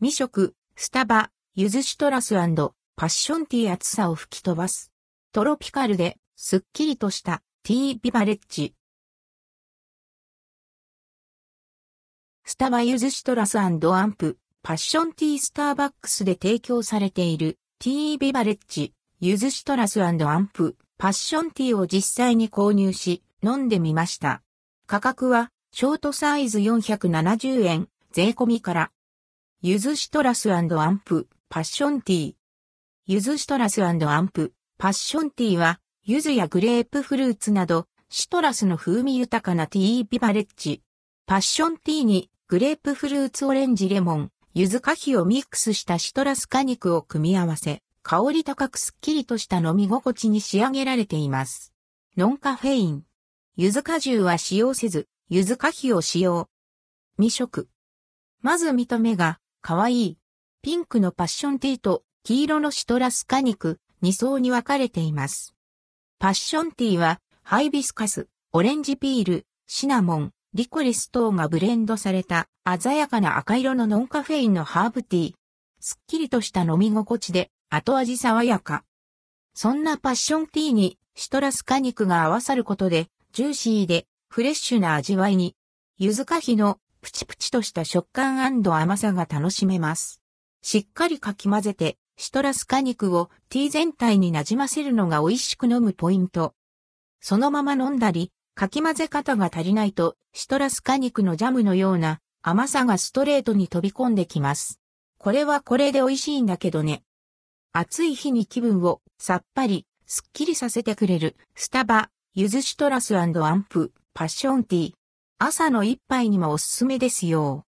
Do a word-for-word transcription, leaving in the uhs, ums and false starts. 未食、スタバ、ゆずシトラス&パッションティー暑さを吹き飛ばす。トロピカルで、すっきりとした、ティービバレッジ。スタバゆずシトラス&アンプ、パッションティースターバックスで提供されている、ティービバレッジ、ゆずシトラス&アンプ、パッションティーを実際に購入し、飲んでみました。価格は、ショートサイズよんひゃくななじゅうえん、税込みから。ゆずシトラス&アンプ、パッションティー。ゆずシトラス&アンプ、パッションティーは、ゆずやグレープフルーツなど、シトラスの風味豊かなティービバレッジ。パッションティーに、グレープフルーツオレンジレモン、ゆず果皮をミックスしたシトラス果肉を組み合わせ、香り高くすっきりとした飲み心地に仕上げられています。ノンカフェイン。ゆず果汁は使用せず、ゆず果皮を使用。未食。まず見た目が、かわいい。ピンクのパッションティーと、黄色のシトラス果肉、に層に分かれています。パッションティーは、ハイビスカス、オレンジピール、シナモン、リコリス等がブレンドされた、鮮やかな赤色のノンカフェインのハーブティー。すっきりとした飲み心地で、後味爽やか。そんなパッションティーに、シトラス果肉が合わさることで、ジューシーで、フレッシュな味わいに、ゆず果皮のプチプチとした食感&甘さが楽しめます。しっかりかき混ぜて、シトラス果肉をティー全体になじませるのが美味しく飲むポイント。そのまま飲んだり、かき混ぜ方が足りないと、シトラス果肉のジャムのような甘さがストレートに飛び込んできます。これはこれで美味しいんだけどね。暑い日に気分をさっぱり、すっきりさせてくれる、スタバ、ゆずシトラス&アンプ。パッションティー。朝の一杯にもおすすめですよ。